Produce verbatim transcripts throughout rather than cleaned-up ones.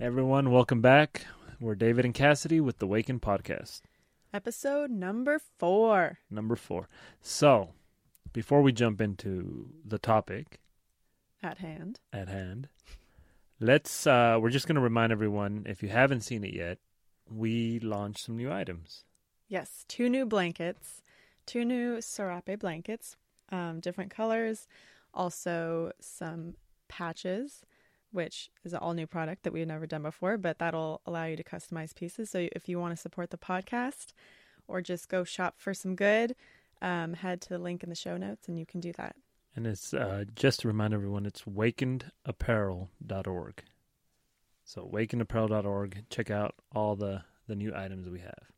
Everyone, welcome back. We're David and Cassidy with the Wakened Podcast. Episode number four. Number four. So, before we jump into the topic... At hand. At hand. Let's, uh, we're just going to remind everyone, if you haven't seen it yet, we launched some new items. Yes, two new blankets, two new serape blankets, um, different colors, also some patches, which is an all-new product that we've never done before, but that'll allow you to customize pieces. So if you want to support the podcast or just go shop for some good, um, head to the link in the show notes and you can do that. And it's, uh, just to remind everyone, it's wakened apparel dot org. So wakened apparel dot org. Check out all the, the new items we have.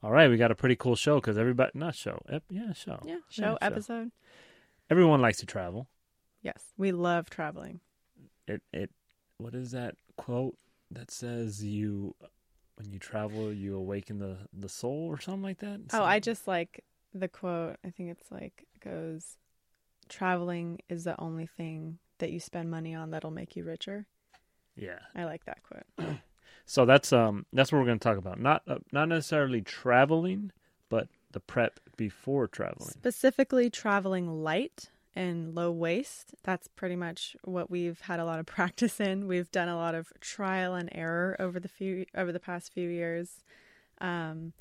All right, we got a pretty cool show because everybody, not show, ep, yeah, show. Yeah, show, yeah, episode. Show. Everyone likes to travel. Yes, we love traveling. It it what is that quote that says you when you travel you awaken the, the soul or something like that? Something. Oh, I just like the quote. I think it's like it goes traveling is the only thing that you spend money on that'll make you richer. Yeah. I like that quote. So that's um that's what we're going to talk about. Not uh, not necessarily traveling, but the prep before traveling. Specifically traveling light. And low waste. That's pretty much what we've had a lot of practice in. We've done a lot of trial and error over the few over the past few years. Um,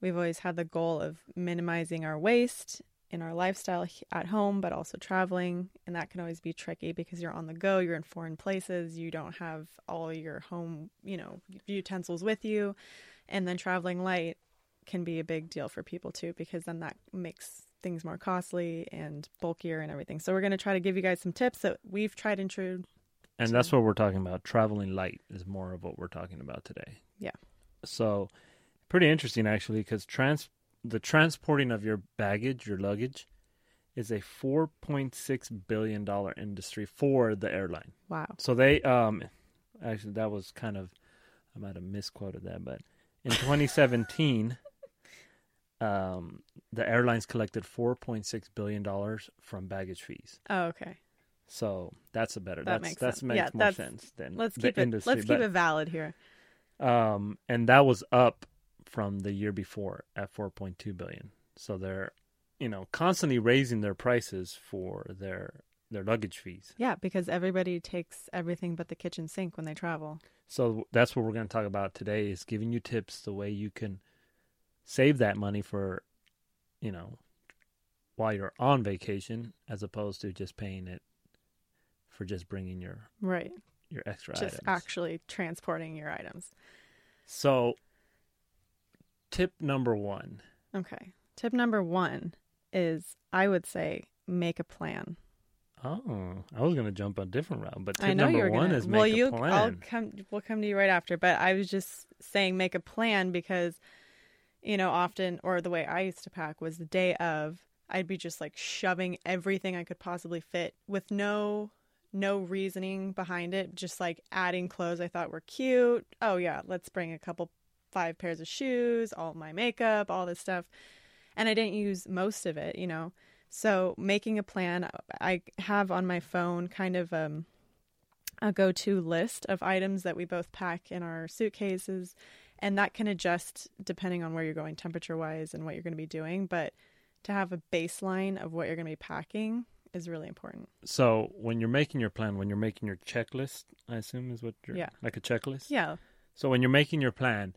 we've always had the goal of minimizing our waste in our lifestyle at home, but also traveling. And that can always be tricky because you're on the go, you're in foreign places, you don't have all your home, you know, utensils with you. And then traveling light can be a big deal for people too, because then that makes things more costly and bulkier and everything. So we're going to try to give you guys some tips that we've tried and true. And that's what we're talking about. Traveling light is more of what we're talking about today. Yeah. So pretty interesting actually, because trans- the transporting of your baggage, your luggage, is a four point six billion dollars industry for the airline. Wow. So they, um, actually that was kind of, I might have misquoted that, but in twenty seventeen... Um, the airlines collected four point six billion dollars from baggage fees. Oh, okay. So that's a better. That that's, makes that's sense. Makes yeah, more that's, sense than let's keep the it, industry. Let's keep but, it valid here. Um, and that was up from the year before at four point two billion. So they're, you know, constantly raising their prices for their their luggage fees. Yeah, because everybody takes everything but the kitchen sink when they travel. So that's what we're going to talk about today: is giving you tips the way you can save that money for, you know, while you're on vacation, as opposed to just paying it for just bringing your right your extra just items. Just actually transporting your items. So, tip number one. Okay. Tip number one is, I would say, make a plan. Oh, I was going to jump a different route, but tip number one gonna, is make well, you, a plan. I'll come, we'll come to you right after, but I was just saying make a plan because... You know, often, or the way I used to pack was the day of, I'd be just like shoving everything I could possibly fit with no, no reasoning behind it. Just like adding clothes I thought were cute. Oh yeah, let's bring a couple, five pairs of shoes, all my makeup, all this stuff. And I didn't use most of it, you know. So making a plan, I have on my phone kind of um, a go-to list of items that we both pack in our suitcases. And that can adjust depending on where you're going temperature-wise and what you're going to be doing. But to have a baseline of what you're going to be packing is really important. So when you're making your plan, when you're making your checklist, I assume is what you're... Yeah. Like a checklist? Yeah. So when you're making your plan,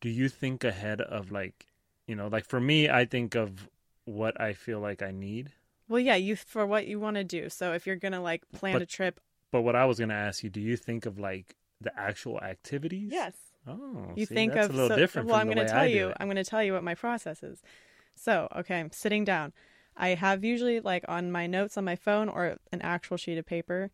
do you think ahead of like, you know, like for me, I think of what I feel like I need. Well, yeah, you for what you want to do. So if you're going to like plan but, a trip... But what I was going to ask you, do you think of like the actual activities? Yes. Oh, you see, think that's of a little so, different. Well, from I'm going to tell you. I'm going to tell you what my process is. So, okay, I'm sitting down. I have usually like on my notes on my phone or an actual sheet of paper.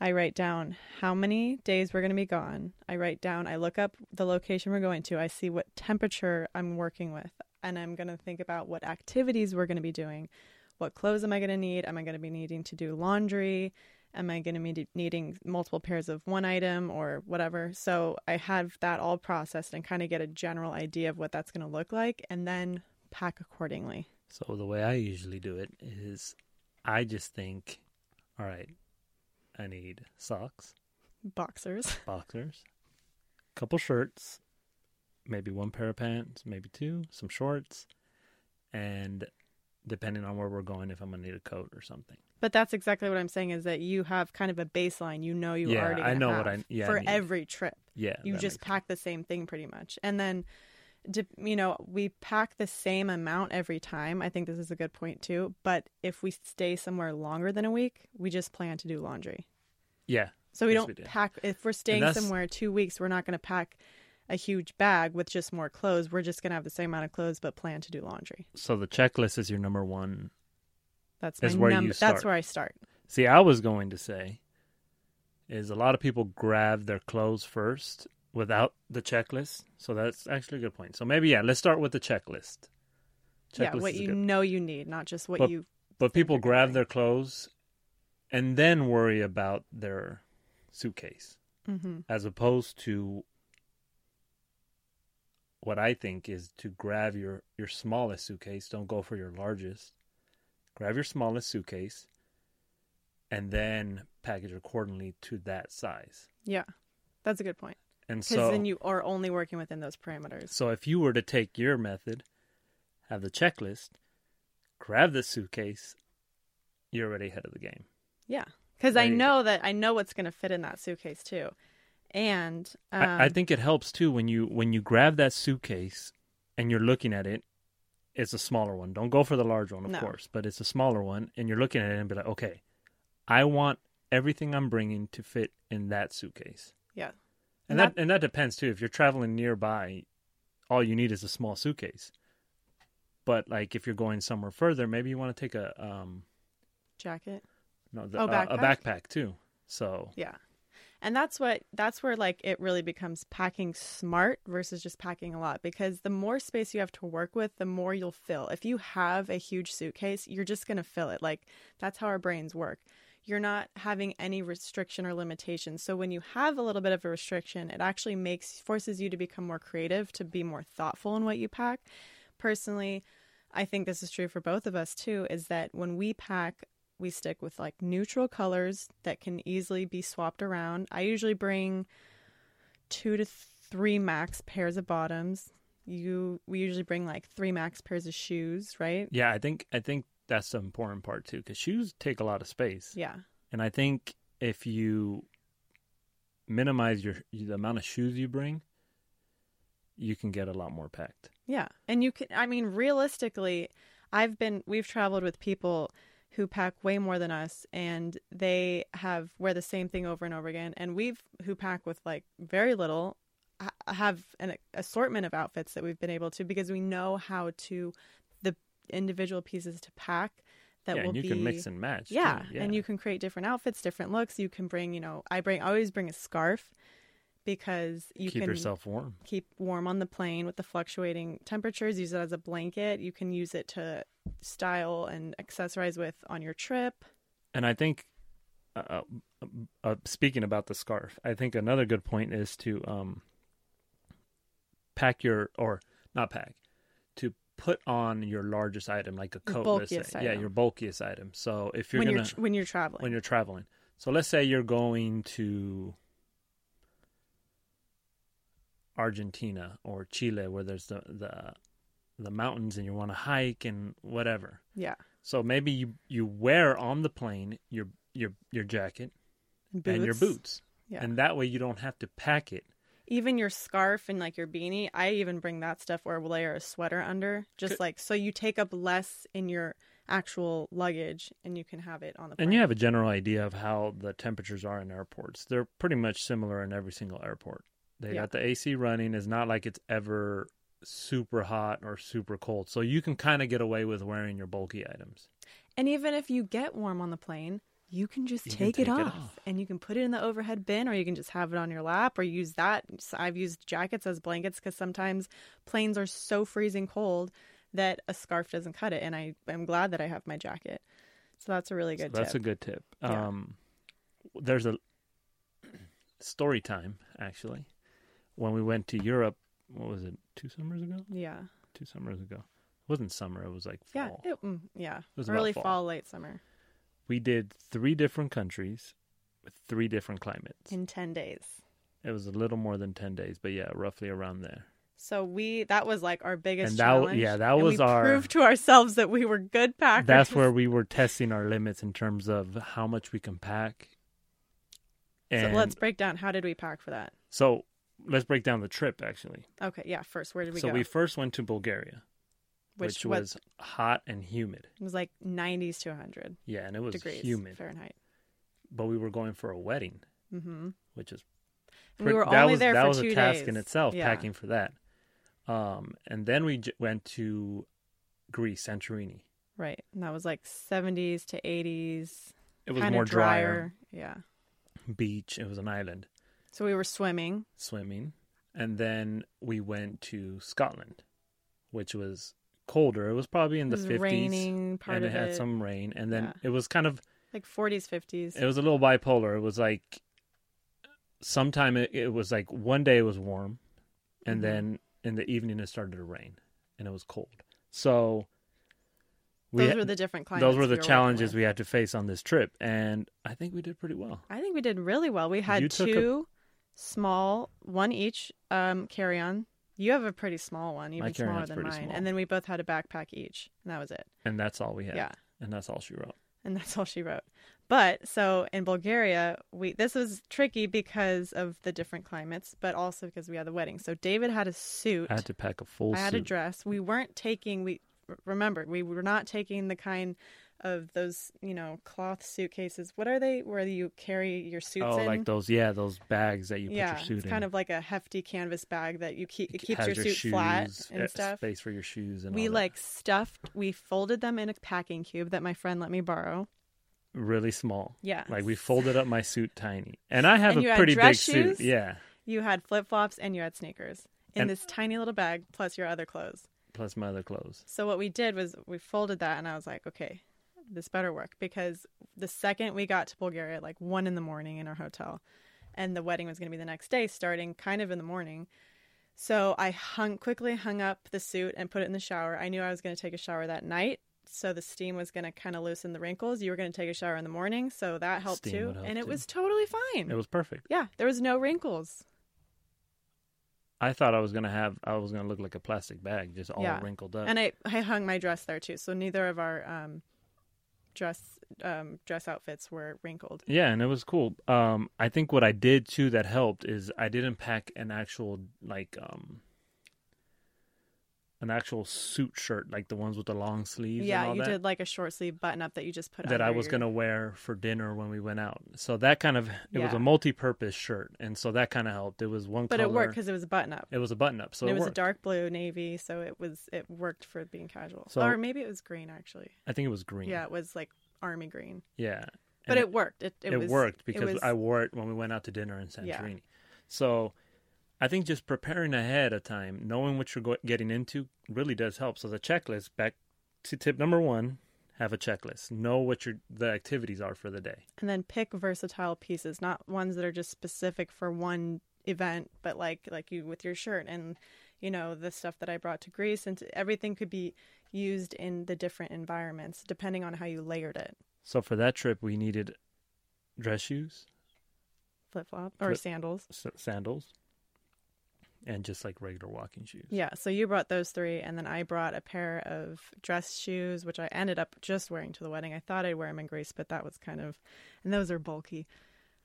I write down how many days we're going to be gone. I write down. I look up the location we're going to. I see what temperature I'm working with, and I'm going to think about what activities we're going to be doing. What clothes am I going to need? Am I going to be needing to do laundry? Am I going to be needing multiple pairs of one item or whatever? So I have that all processed and kind of get a general idea of what that's going to look like and then pack accordingly. So the way I usually do it is I just think, all right, I need socks. Boxers. Boxers. Couple shirts. Maybe one pair of pants. Maybe two. Some shorts. And depending on where we're going, if I'm going to need a coat or something. But that's exactly what I'm saying, is that you have kind of a baseline. You know you yeah, already I know have what I, yeah, for I every trip. Yeah. You just pack sense. the same thing pretty much. And then, you know, we pack the same amount every time. I think this is a good point too. But if we stay somewhere longer than a week, we just plan to do laundry. Yeah. So we yes, don't we pack. If we're staying somewhere two weeks, we're not going to pack a huge bag with just more clothes. We're just going to have the same amount of clothes, but plan to do laundry. So the checklist is your number one. That's my is where num- you start. That's where I start. See, I was going to say is a lot of people grab their clothes first without the checklist. So that's actually a good point. So maybe, yeah, let's start with the checklist. checklist yeah, what you know you need, not just what but, you... But people grab doing. their clothes and then worry about their suitcase, mm-hmm. as opposed to what I think is to grab your, your smallest suitcase. Don't go for your largest. Grab your smallest suitcase and then package accordingly to that size. Yeah, that's a good point. And so then you are only working within those parameters. So if you were to take your method, have the checklist, grab the suitcase, you're already ahead of the game. Yeah, because I know that I know what's going to fit in that suitcase too. And um, I, I think it helps too when you when you grab that suitcase and you're looking at it. It's a smaller one. Don't go for the large one, of no. course, but it's a smaller one, and you're looking at it and be like, okay, I want everything I'm bringing to fit in that suitcase. Yeah. And that, and that depends, too. If you're traveling nearby, all you need is a small suitcase. But, like, if you're going somewhere further, maybe you want to take a... Um, Jacket? No, the, oh, backpack? Uh, a backpack, too. So... Yeah. And that's what that's where, like, it really becomes packing smart versus just packing a lot. Because the more space you have to work with, the more you'll fill. If you have a huge suitcase, you're just going to fill it. Like, that's how our brains work. You're not having any restriction or limitation. So when you have a little bit of a restriction, it actually makes forces you to become more creative, to be more thoughtful in what you pack. Personally, I think this is true for both of us too, is that when we pack, we stick with like neutral colors that can easily be swapped around. I usually bring two to three max pairs of bottoms. You we usually bring like three max pairs of shoes, right? Yeah, I think I think that's the important part, too, because shoes take a lot of space. Yeah. And I think if you minimize your the amount of shoes you bring, you can get a lot more packed. Yeah. And you can, I mean, realistically, I've been, we've traveled with people who pack way more than us, and they have, wear the same thing over and over again. And we've, who pack with like very little, have an assortment of outfits that we've been able to, because we know how to individual pieces to pack that yeah, will and you be can mix and match yeah, yeah and you can create different outfits, different looks. You can bring, you know, I bring I always bring a scarf because you keep can keep yourself warm keep warm on the plane with the fluctuating temperatures. Use it as a blanket. You can use it to style and accessorize with on your trip. And I think uh, uh, speaking about the scarf, I think another good point is to um pack your or not pack to put on your largest item, like a coat. Bulkiest let's say. Item. Yeah, your bulkiest item. So if you're when gonna you're, when you're traveling, when you're traveling. So let's say you're going to Argentina or Chile, where there's the the, the mountains, and you want to hike and whatever. Yeah. So maybe you, you wear on the plane your your your jacket boots. and your boots, yeah. And that way you don't have to pack it. Even your scarf and like your beanie, I even bring that stuff or layer a sweater under, just Could, like so you take up less in your actual luggage and you can have it on the plane. And you have a general idea of how the temperatures are in airports. They're pretty much similar in every single airport. They yeah. got the A C running. It's not like it's ever super hot or super cold. So you can kind of get away with wearing your bulky items. And even if you get warm on the plane, you can just you take, can take it, off, it off and you can put it in the overhead bin, or you can just have it on your lap or use that. So I've used jackets as blankets because sometimes planes are so freezing cold that a scarf doesn't cut it. And I am glad that I have my jacket. So that's a really good so that's tip. That's a good tip. Yeah. Um, there's a story time, actually. When we went to Europe, what was it, two summers ago? Yeah. Two summers ago. It wasn't summer. It was like fall. Yeah. It, yeah. It was early fall. fall, late summer. We did three different countries, three different climates. In ten days. It was a little more than ten days, but yeah, roughly around there. So we that was like our biggest and that, challenge. Yeah, that and was we our... We proved to ourselves that we were good packers. That's where we were testing our limits in terms of how much we can pack. And so let's break down. How did we pack for that? So let's break down the trip, actually. Okay, yeah. First, where did we so go? So we first went to Bulgaria, which, which was hot and humid. It was like nineties to one hundred. Yeah, and it was degrees, humid. Fahrenheit. But we were going for a wedding, mm-hmm. which is... Pre- we were only was, there for two days. That was a task in itself, yeah. packing for that. Um, and then we j- went to Greece, Santorini. Right. And that was like seventies to eighties. It was more drier. drier. Yeah. Beach. It was an island. So we were swimming. Swimming. And then we went to Scotland, which was colder. It was probably in it the was fifties. Raining part and of it. And it had some rain. And then yeah. it was kind of... Like forties, fifties. It was a little bipolar. It was like... Sometime it, it was like one day it was warm, and mm-hmm. then in the evening it started to rain, and it was cold. So we those ha- were the different climates. Those were the we were challenges we had to face on this trip, and I think we did pretty well. I think we did really well. We had two a... small, one each um, carry-on. You have a pretty small one, even smaller than mine. Small. And then we both had a backpack each, and that was it. And that's all we had. Yeah, and that's all she wrote. And that's all she wrote. But so in Bulgaria, we this was tricky because of the different climates, but also because we had the wedding. So David had a suit. I had to pack a full suit. I had a dress. We weren't taking, we remember, we were not taking the kind of those, you know, cloth suitcases. What are they? Where you carry your suits oh, in? Oh, like those, yeah, those bags that you yeah, put your suit in. Yeah, it's kind of like a hefty canvas bag that you keep, it, it keeps your, your suit shoes, flat and stuff. Space for your shoes and we all that. We like stuffed, we folded them in a packing cube that my friend let me borrow. Really small. Yeah. Like we folded up my suit tiny. And I have and a pretty big shoes, suit. Yeah. You had flip-flops and you had sneakers in and this tiny little bag plus your other clothes. Plus my other clothes. So what we did was we folded that and I was like, okay, this better work. Because the second we got to Bulgaria, like one in the morning in our hotel, and the wedding was going to be the next day starting kind of in the morning. So I hung quickly hung up the suit and put it in the shower. I knew I was going to take a shower that night. So the steam was going to kind of loosen the wrinkles. You were going to take a shower in the morning, so that helped steam too. And it too. was totally fine. It was perfect. Yeah, there was no wrinkles. I thought I was going to have, I was going to look like a plastic bag, just all yeah. wrinkled up. And I, I hung my dress there too, so neither of our um, dress um, dress outfits were wrinkled. Yeah, and it was cool. Um, I think what I did too that helped is I didn't pack an actual like. Um, An actual suit shirt, like the ones with the long sleeves. Yeah, and all you that, did like a short sleeve button up that you just put on. That I was your... going to wear for dinner when we went out. So that kind of, it yeah. was a multi-purpose shirt. And so that kind of helped. It was one but color. But it worked because it was a button up. It was a button up. So and it, it was worked. A dark blue navy. So it was it worked for being casual. So, or maybe it was green, actually. I think it was green. Yeah, it was like army green. Yeah. But it, it worked. It, it, it was, worked because it was... I wore it when we went out to dinner in Santorini. Yeah. So... I think just preparing ahead of time, knowing what you're go- getting into really does help. So the checklist, back to tip number one, have a checklist. Know what your the activities are for the day. And then pick versatile pieces, not ones that are just specific for one event, but like like you with your shirt and, you know, the stuff that I brought to Greece. And to, everything could be used in the different environments, depending on how you layered it. So for that trip, we needed dress shoes. Flip-flop or Flip- sandals. S- sandals. And just like regular walking shoes. Yeah, so you brought those three, and then I brought a pair of dress shoes, which I ended up just wearing to the wedding. I thought I'd wear them in Greece, but that was kind of, and those are bulky.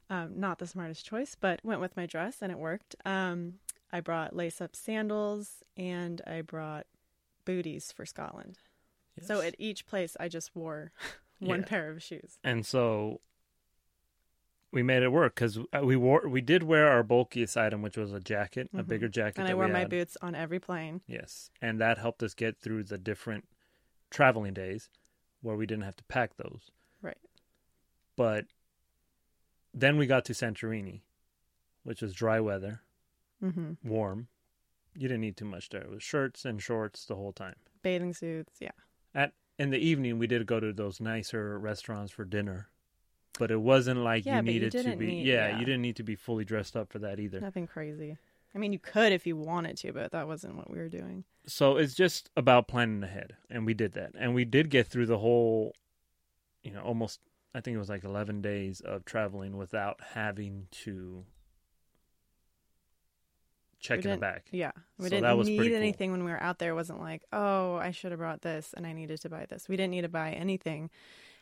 Um, not the smartest choice, but went with my dress, and it worked. Um, I brought lace-up sandals, and I brought booties for Scotland. Yes. So at each place, I just wore one yeah. pair of shoes. And so... We made it work because we wore we did wear our bulkiest item, which was a jacket, mm-hmm. a bigger jacket. And I wore my boots on every plane. Yes, and that helped us get through the different traveling days where we didn't have to pack those. Right. But then we got to Santorini, which was dry weather, mm-hmm. warm. You didn't need too much there. It was shirts and shorts the whole time. Bathing suits, yeah. At in the evening, we did go to those nicer restaurants for dinner. But it wasn't like yeah, you needed you to be. Need, yeah, yeah, you didn't need to be fully dressed up for that either. Nothing crazy. I mean, you could if you wanted to, but that wasn't what we were doing. So it's just about planning ahead, and we did that, and we did get through the whole, you know, almost I think it was like eleven days of traveling without having to check in the back. Yeah. We didn't need anything when we were out there. It wasn't like, oh, I should have brought this and I needed to buy this. We didn't need to buy anything.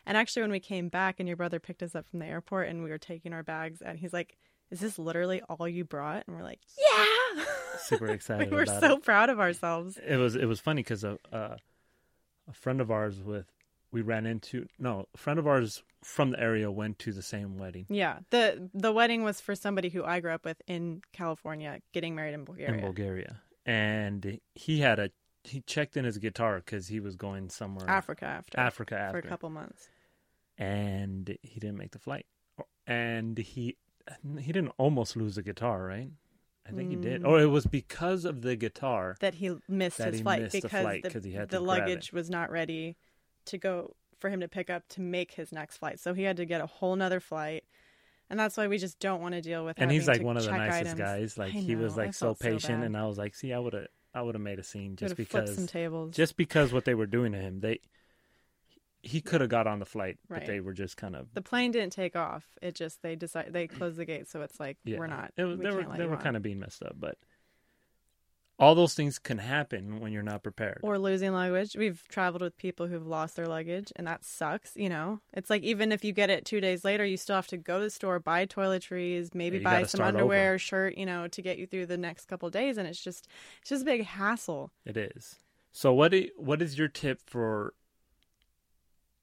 And actually when we came back and your brother picked us up from the airport and we were taking our bags and he's like, is this literally all you brought? And we're like, yeah. Super excited. We were about so it. proud of ourselves. It was it was funny because a, uh, a friend of ours with we ran into no a friend of ours from the area went to the same wedding. Yeah, the the wedding was for somebody who I grew up with in California, getting married in Bulgaria. In Bulgaria, and he had a he checked in his guitar because he was going somewhere Africa after Africa after for a couple months, and he didn't make the flight, and he. He didn't almost lose the guitar, right? I think mm. he did. Or it was because of the guitar that he missed that his he flight missed because flight the, he had the luggage was not ready to go for him to pick up to make his next flight. So he had to get a whole nother flight, and that's why we just don't want to deal with. And he's like one of the nicest items. guys. Like know, he was like so patient, so and I was like, see, I would have, I would have made a scene just because some tables. just because what they were doing to him, they. He could have got on the flight, right. but they were just kind of... The plane didn't take off. It just, they decided, they closed the gate, so it's like, yeah. we're not... It was, we they were, they were kind of being messed up, but all those things can happen when you're not prepared. Or losing luggage. We've traveled with people who've lost their luggage, and that sucks, you know? It's like, even if you get it two days later, you still have to go to the store, buy toiletries, maybe yeah, buy some underwear, over. shirt, you know, to get you through the next couple of days, and it's just, it's just a big hassle. It is. So what do, what is your tip for...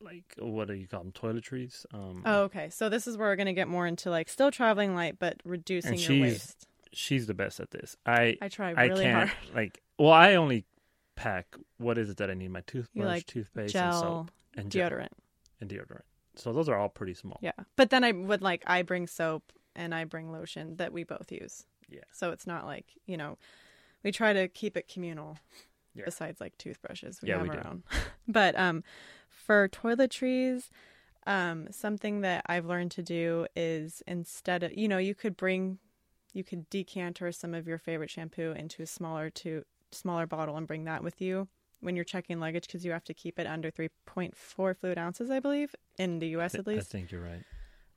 like, what do you call them? Toiletries? Um, oh, okay. So this is where we're going to get more into, like, still traveling light, but reducing your waste. She's the best at this. I I try really I can't, hard. Like, well, I only pack, what is it that I need? My toothbrush, like toothpaste, gel, and soap. And gel, deodorant. And deodorant. So those are all pretty small. Yeah. But then I would, like, I bring soap and I bring lotion that we both use. Yeah. So it's not like, you know, we try to keep it communal. Yeah. Besides, like, toothbrushes. We yeah, have we our do. own. But um, for toiletries, um, something that I've learned to do is instead of, you know, you could bring, you could decanter some of your favorite shampoo into a smaller, to, smaller bottle and bring that with you when you're checking luggage because you have to keep it under three point four fluid ounces, I believe, in the U S at least. I think you're right.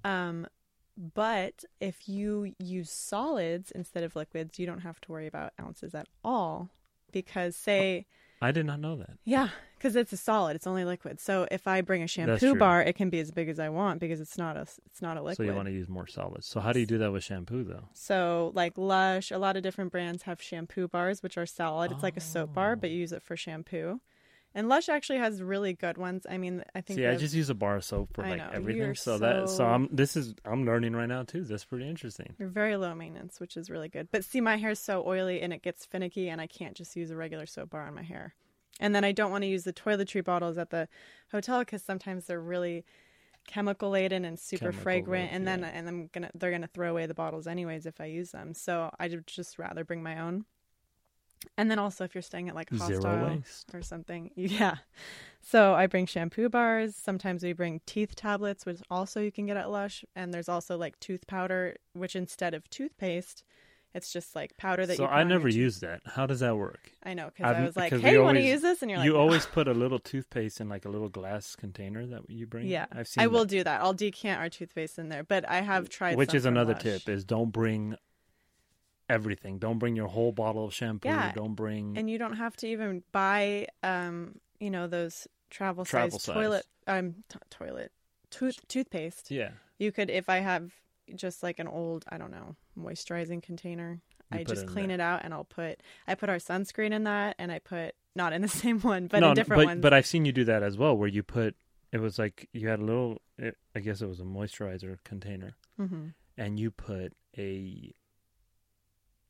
Um, but if you use solids instead of liquids, you don't have to worry about ounces at all. Because say... I did not know that. Yeah, because it's a solid. It's only liquid. So if I bring a shampoo bar, it can be as big as I want because it's not a, it's not a liquid. So you want to use more solids. So how do you do that with shampoo, though? So like Lush, a lot of different brands have shampoo bars, which are solid. It's oh. like a soap bar, but you use it for shampoo. And Lush actually has really good ones. I mean, I think... See, I just use a bar of soap for like everything. So, so that so I'm this is I'm learning right now too. That's pretty interesting. You're very low maintenance, which is really good. But see, my hair's so oily and it gets finicky, and I can't just use a regular soap bar on my hair. And then I don't want to use the toiletry bottles at the hotel because sometimes they're really chemical laden and super chemical fragrant, laden, and then yeah. and I'm gonna they're gonna throw away the bottles anyways if I use them. So I'd just rather bring my own. And then also if you're staying at like hostel or something, yeah. So I bring shampoo bars. Sometimes we bring teeth tablets, which also you can get at Lush. And there's also like tooth powder, which instead of toothpaste, it's just like powder that so you can So I never use that. How does that work? I know, because I was like, hey, you always, want to use this? And you're like, You no. always put a little toothpaste in like a little glass container that you bring? Yeah, I've seen I that. will do that. I'll decant our toothpaste in there. But I have tried Which is another Lush. tip is don't bring... everything. Don't bring your whole bottle of shampoo. Yeah. Don't bring... And you don't have to even buy, um, you know, those travel, travel size toilet... Um, t- toilet. Tooth Toothpaste. Yeah. You could, if I have just like an old, I don't know, moisturizing container, you I just it clean there. it out and I'll put... I put our sunscreen in that and I put... Not in the same one, but no, in different but, ones. But I've seen you do that as well, where you put... It was like you had a little... It, I guess it was a moisturizer container. Mm-hmm. And you put a...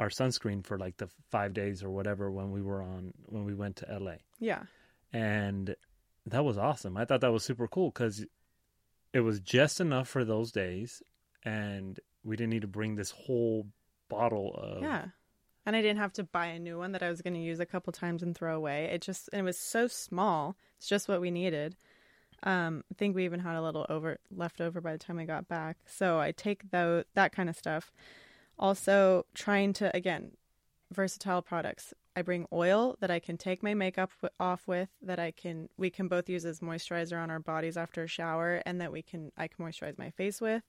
our sunscreen for like the five days or whatever when we were on when we went to L A. Yeah. And that was awesome. I thought that was super cool because it was just enough for those days and we didn't need to bring this whole bottle of Yeah. And I didn't have to buy a new one that I was going to use a couple times and throw away. It just and it was so small. It's just what we needed. Um, I think we even had a little over left over by the time we got back. So I take tho- that kind of stuff. Also, trying to, again, versatile products. I bring oil that I can take my makeup off with, that I can we can both use as moisturizer on our bodies after a shower, and that we can I can moisturize my face with.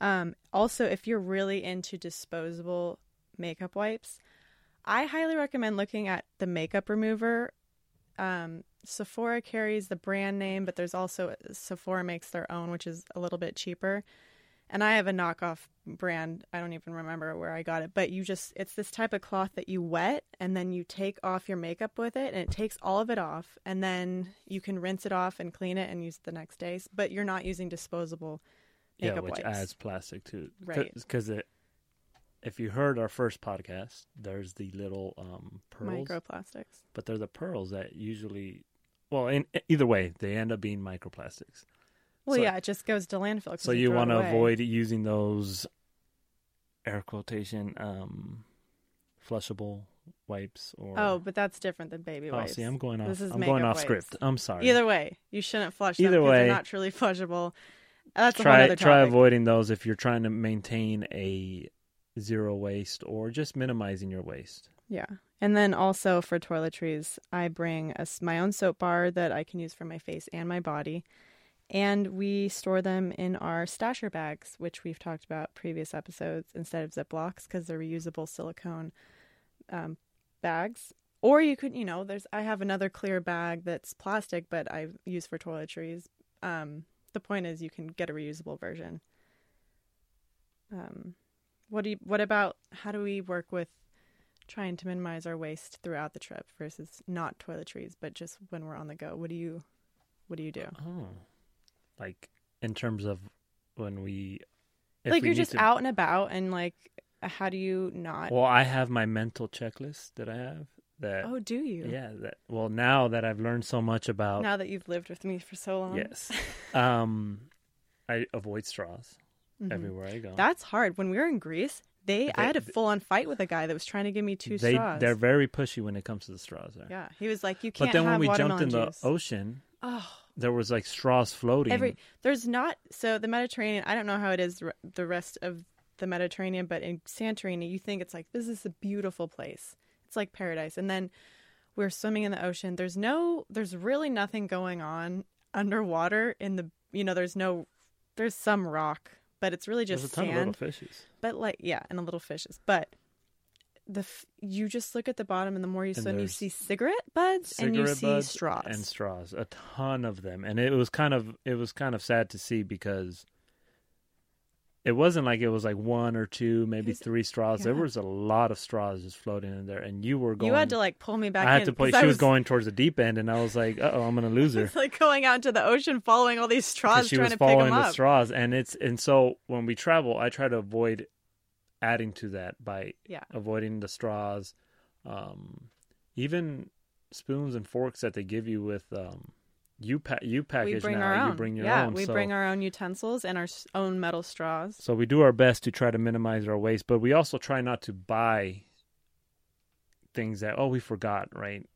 Um, also, if you're really into disposable makeup wipes, I highly recommend looking at the makeup remover. Um, Sephora carries the brand name, but there's also Sephora makes their own, which is a little bit cheaper. And I have a knockoff brand. I don't even remember where I got it, but you just, it's this type of cloth that you wet and then you take off your makeup with it, and it takes all of it off, and then you can rinse it off and clean it and use it the next day. But you're not using disposable makeup yeah, which wipes. Adds plastic to it. Right. Because it, if you heard our first podcast, there's the little um, pearls. Microplastics. But they're the pearls that usually, well, in, either way, they end up being microplastics. Well, so, yeah, it just goes to landfill. So you, you want to avoid using those, air quotation, um, flushable wipes. Or oh, but that's different than baby wipes. Oh, see, I'm going off. This is I'm going off wipes. script. I'm sorry. Either way, you shouldn't flush them either because way, they're not truly flushable. That's try, a whole other topic. Try avoiding those if you're trying to maintain a zero waste or just minimizing your waste. Yeah. And then also for toiletries, I bring a, my own soap bar that I can use for my face and my body. And we store them in our Stasher bags, which we've talked about previous episodes, instead of Ziplocs, because they're reusable silicone um, bags. Or you could, you know, there's I have another clear bag that's plastic, but I use for toiletries. Um, the point is, you can get a reusable version. Um, what do you, what about how do we work with trying to minimize our waste throughout the trip versus not toiletries, but just when we're on the go? What do you, what do you do? Oh. Like in terms of when we, if like we you're just to... out and about, and like, how do you not? Well, I have my mental checklist that I have. That oh, do you? Yeah. That well, now that I've learned so much about, now that you've lived with me for so long, yes. um, I avoid straws mm-hmm. everywhere I go. That's hard. When we were in Greece, they, they I had a full on fight with a guy that was trying to give me two they, straws. They're very pushy when it comes to the straws. There. Yeah, he was like, you can't. But then have when we jumped in juice. the ocean. Oh. There was like straws floating. Every, there's not, so the Mediterranean, I don't know how it is the rest of the Mediterranean, but in Santorini, you think it's like, this is a beautiful place. It's like paradise. And then we're swimming in the ocean. There's no, there's really nothing going on underwater in the, you know, there's no, there's some rock, but it's really just sand. There's a ton of little fishes. But like, yeah, and the little fishes. But the f- you just look at the bottom, and the more you swim, you see cigarette butts cigarette and you see straws and straws, a ton of them. And it was kind of it was kind of sad to see, because it wasn't like it was like one or two, maybe three straws. Yeah. There was a lot of straws just floating in there, and you were going. You had to like pull me back. I had in to play. She was, was going towards the deep end, and I was like, "Uh oh, I'm gonna lose her." It's like going out into the ocean, following all these straws, she trying was to following pick them the up. Straws, and it's and so when we travel, I try to avoid. Adding to that by yeah. avoiding the straws, um, even spoons and forks that they give you with um, you pa- you package now. You bring your yeah, own. Yeah, we so. bring our own utensils and our own metal straws. So we do our best to try to minimize our waste, but we also try not to buy things that oh we forgot right.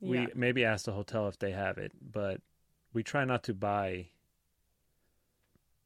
We yeah. maybe ask the hotel if they have it, but we try not to buy.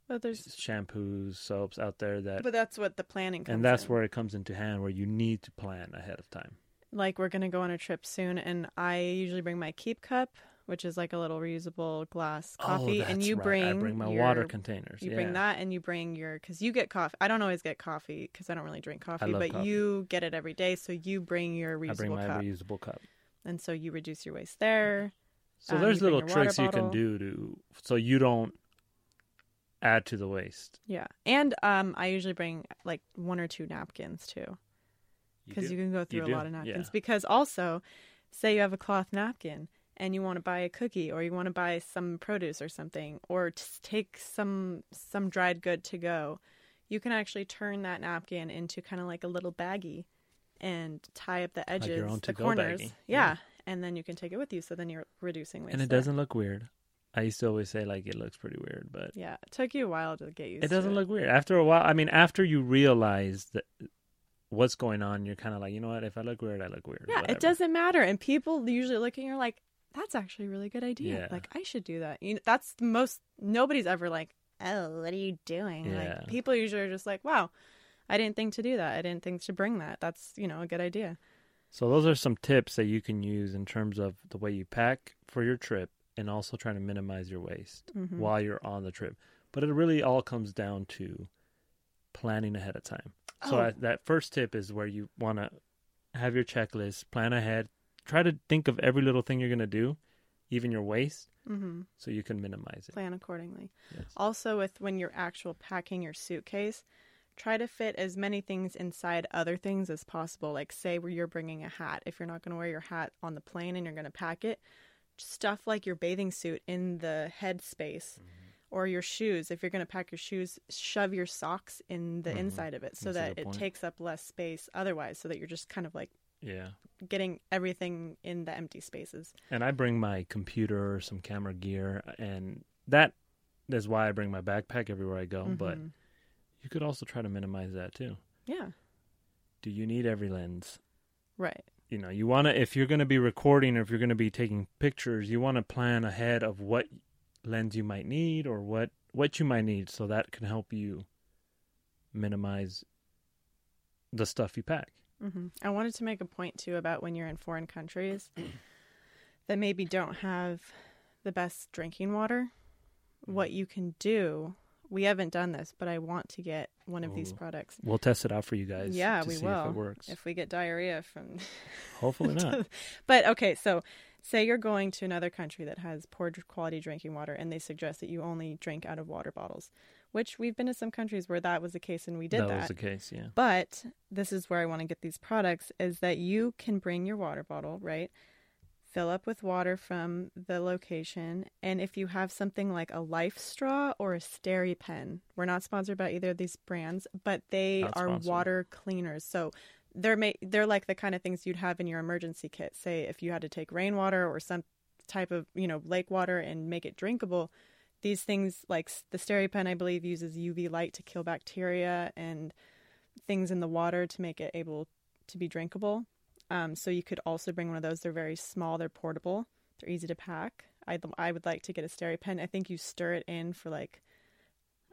But there's shampoos, soaps out there that... But that's what the planning comes in. And that's in. where it comes into hand, where you need to plan ahead of time. Like, we're going to go on a trip soon, and I usually bring my keep cup, which is like a little reusable glass coffee. Oh, that's and you right. bring I bring my your, water containers. You yeah. bring that, and you bring your... Because you get coffee. I don't always get coffee, because I don't really drink coffee. But coffee. You get it every day, so you bring your reusable cup. I bring my cup. reusable cup. And so you reduce your waste there. So um, there's little tricks you can do to... So you don't... add to the waste. Yeah. And um, I usually bring like one or two napkins too. Because you, you can go through you a do. lot of napkins. Yeah. Because also, say you have a cloth napkin and you want to buy a cookie or you want to buy some produce or something or just take some some dried good to go, you can actually turn that napkin into kind of like a little baggie and tie up the edges, like your own the corners. Yeah. yeah. And then you can take it with you. So then you're reducing waste. And it there. doesn't look weird. I used to always say, like, it looks pretty weird, but... Yeah, it took you a while to get used to it. It doesn't look weird. After a while, I mean, after you realize that what's going on, you're kind of like, you know what, if I look weird, I look weird. Yeah, whatever. It doesn't matter. And people usually look at you and are like, that's actually a really good idea. Yeah. Like, I should do that. You know, that's the most... Nobody's ever like, oh, what are you doing? Yeah. Like, people usually are just like, wow, I didn't think to do that. I didn't think to bring that. That's, you know, a good idea. So those are some tips that you can use in terms of the way you pack for your trip and also trying to minimize your waste mm-hmm. while you're on the trip. But it really all comes down to planning ahead of time. Oh. So I, that first tip is where you want to have your checklist, plan ahead, try to think of every little thing you're going to do, even your waste, mm-hmm. so you can minimize it. Plan accordingly. Yes. Also, with when you're actual packing your suitcase, try to fit as many things inside other things as possible. Like, say where you're bringing a hat. If you're not going to wear your hat on the plane and you're going to pack it, stuff like your bathing suit in the head space. Mm-hmm. Or your shoes. If you're going to pack your shoes, shove your socks in the mm-hmm. inside of it so That's that it point. takes up less space otherwise, so that you're just kind of like yeah, getting everything in the empty spaces. And I bring my computer, some camera gear, and that is why I bring my backpack everywhere I go. Mm-hmm. But you could also try to minimize that too. Yeah. Do you need every lens? Right. You know, you want to, if you're going to be recording or if you're going to be taking pictures, you want to plan ahead of what lens you might need or what what you might need, so that can help you minimize the stuff you pack. Mm-hmm. I wanted to make a point too about when you're in foreign countries that maybe don't have the best drinking water, what you can do. We haven't done this, but I want to get one of Ooh. these products. We'll test it out for you guys. Yeah, to we see will. If it works. If we get diarrhea from, hopefully not. But okay, so say you're going to another country that has poor quality drinking water, and they suggest that you only drink out of water bottles. Which we've been to some countries where that was the case, and we did that. That was the case, yeah. But this is where I want to get these products: is that you can bring your water bottle, right? Fill up with water from the location. And if you have something like a Lifestraw or a SteriPen, we're not sponsored by either of these brands, but they not are sponsored. Water cleaners. So they're ma- they're like the kind of things you'd have in your emergency kit. Say if you had to take rainwater or some type of, you know, lake water and make it drinkable. These things, like the SteriPen, I believe, uses U V light to kill bacteria and things in the water to make it able to be drinkable. Um, so you could also bring one of those. They're very small. They're portable. They're easy to pack. I I would like to get a SteriPen. I think you stir it in for like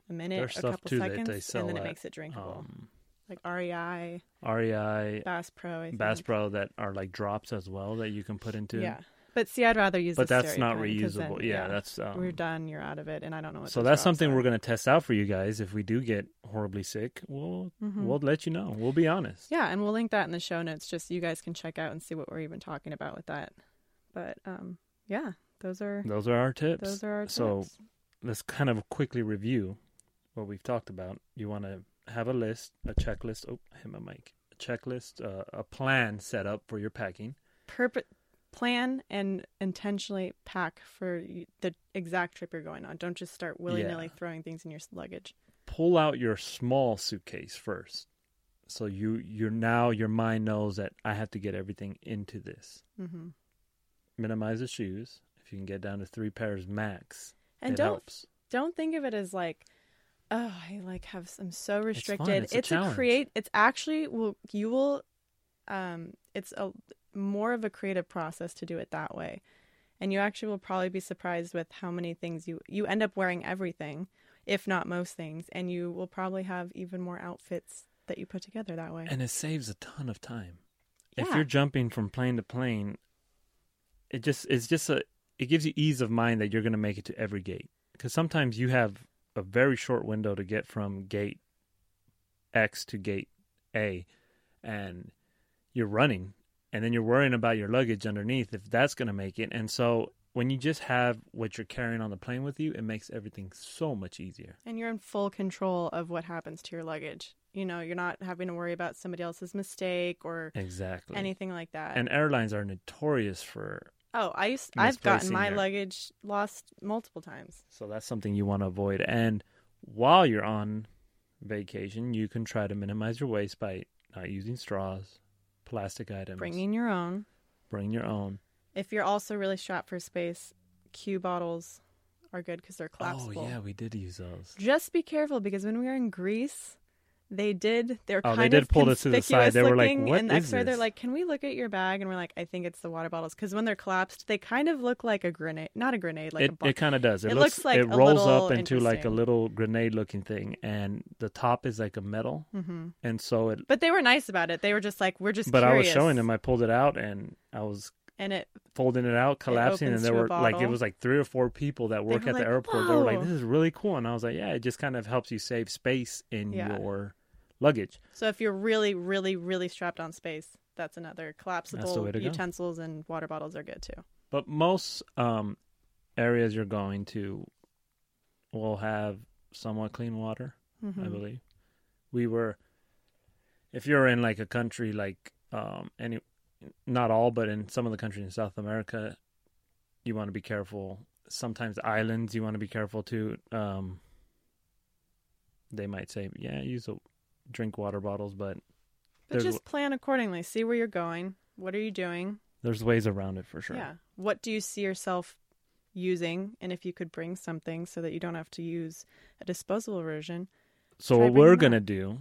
a minute, There's a couple too, seconds, and then at, it makes it drinkable. Um, like R E I, R E I, Bass Pro, I think. Bass Pro that are like drops as well that you can put into. Yeah, but see, I'd rather use. But the that's not reusable. Then, yeah, yeah, that's um, we're done. You're out of it, and I don't know what. So that's something are. we're going to test out for you guys. If we do get horribly sick, we'll mm-hmm. we'll let you know. We'll be honest. Yeah, and we'll link that in the show notes, just so you guys can check out and see what we're even talking about with that. But um, yeah, those are those are our tips. Those are our tips. So let's kind of quickly review what we've talked about. You want to have a list, a checklist. Oh, I hit my mic. A checklist, uh, a plan set up for your packing. Purpose. Plan and intentionally pack for the exact trip you're going on. Don't just start willy-nilly yeah. throwing things in your luggage. Pull out your small suitcase first. So you, you're now, your mind knows that I have to get everything into this. Mm-hmm. Minimize the shoes. If you can get down to three pairs max, and it don't, helps. Don't think of it as like, oh, I like have, I'm so restricted. It's, it's a, a create, it's actually, will you will, um, it's a, more of a creative process to do it that way, and you actually will probably be surprised with how many things you you end up wearing, everything if not most things, and you will probably have even more outfits that you put together that way, and it saves a ton of time. Yeah. If you're jumping from plane to plane, it just it's just a it gives you ease of mind that you're going to make it to every gate, because sometimes you have a very short window to get from gate X to gate A, and you're running. And then you're worrying about your luggage underneath, if that's going to make it. And so when you just have what you're carrying on the plane with you, it makes everything so much easier. And you're in full control of what happens to your luggage. You know, you're not having to worry about somebody else's mistake or exactly anything like that. And airlines are notorious for Oh, I used, I've gotten my their... luggage lost multiple times. So that's something you want to avoid. And while you're on vacation, you can try to minimize your waste by not using straws. Plastic items. Bringing your own. Bring your own. If you're also really strapped for space, Q bottles are good because they're collapsible. Oh, yeah, we did use those. Just be careful, because when we were in Greece, They did. They're oh, kind they did of pull us to the side. They were like, "What is this?" X-ray, they're like, "Can we look at your bag?" And we're like, "I think it's the water bottles," because when they're collapsed, they kind of look like a grenade, not a grenade, like it, a bottle. It kind of does. It, it looks, looks like it a rolls up into like a little grenade-looking thing, and the top is like a metal, mm-hmm. and so it. But they were nice about it. They were just like, "We're just." But curious. I was showing them. I pulled it out, and I was. And it folding it out, collapsing, and there were like it was like three or four people that work at the airport. They were like, "This is really cool," and I was like, "Yeah, it just kind of helps you save space in your luggage." So if you're really, really, really strapped on space, that's another collapsible utensils and water bottles are good too. But most um, areas you're going to will have somewhat clean water, mm-hmm. I believe. We were, if you're in like a country like um, any. Not all, but in some of the countries in South America, you want to be careful. Sometimes islands, you want to be careful too. Um, they might say, "Yeah, use a, drink water bottles," but but just plan accordingly. See where you're going. What are you doing? There's ways around it for sure. Yeah. What do you see yourself using? And if you could bring something so that you don't have to use a disposable version. So what we're gonna do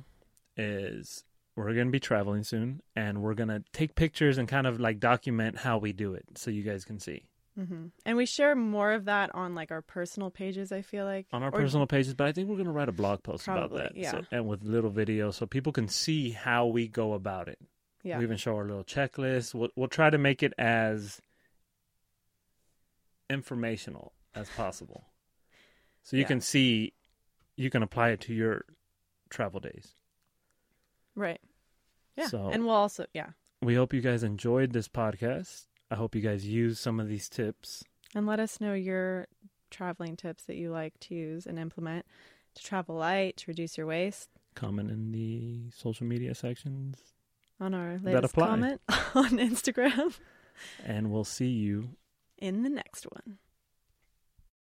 is. We're going to be traveling soon, and we're going to take pictures and kind of, like, document how we do it so you guys can see. Mm-hmm. And we share more of that on, like, our personal pages, I feel like. On our or... personal pages, but I think we're going to write a blog post Probably, about that. Yeah. So, and with little videos so people can see how we go about it. Yeah. We even show our little checklist. We'll, we'll try to make it as informational as possible. So you yeah. can see, you can apply it to your travel days. Right. Yeah. So, and we'll also, yeah. We hope you guys enjoyed this podcast. I hope you guys use some of these tips. And let us know your traveling tips that you like to use and implement to travel light, to reduce your waste. Comment in the social media sections. On our latest comment on Instagram. And we'll see you in the next one.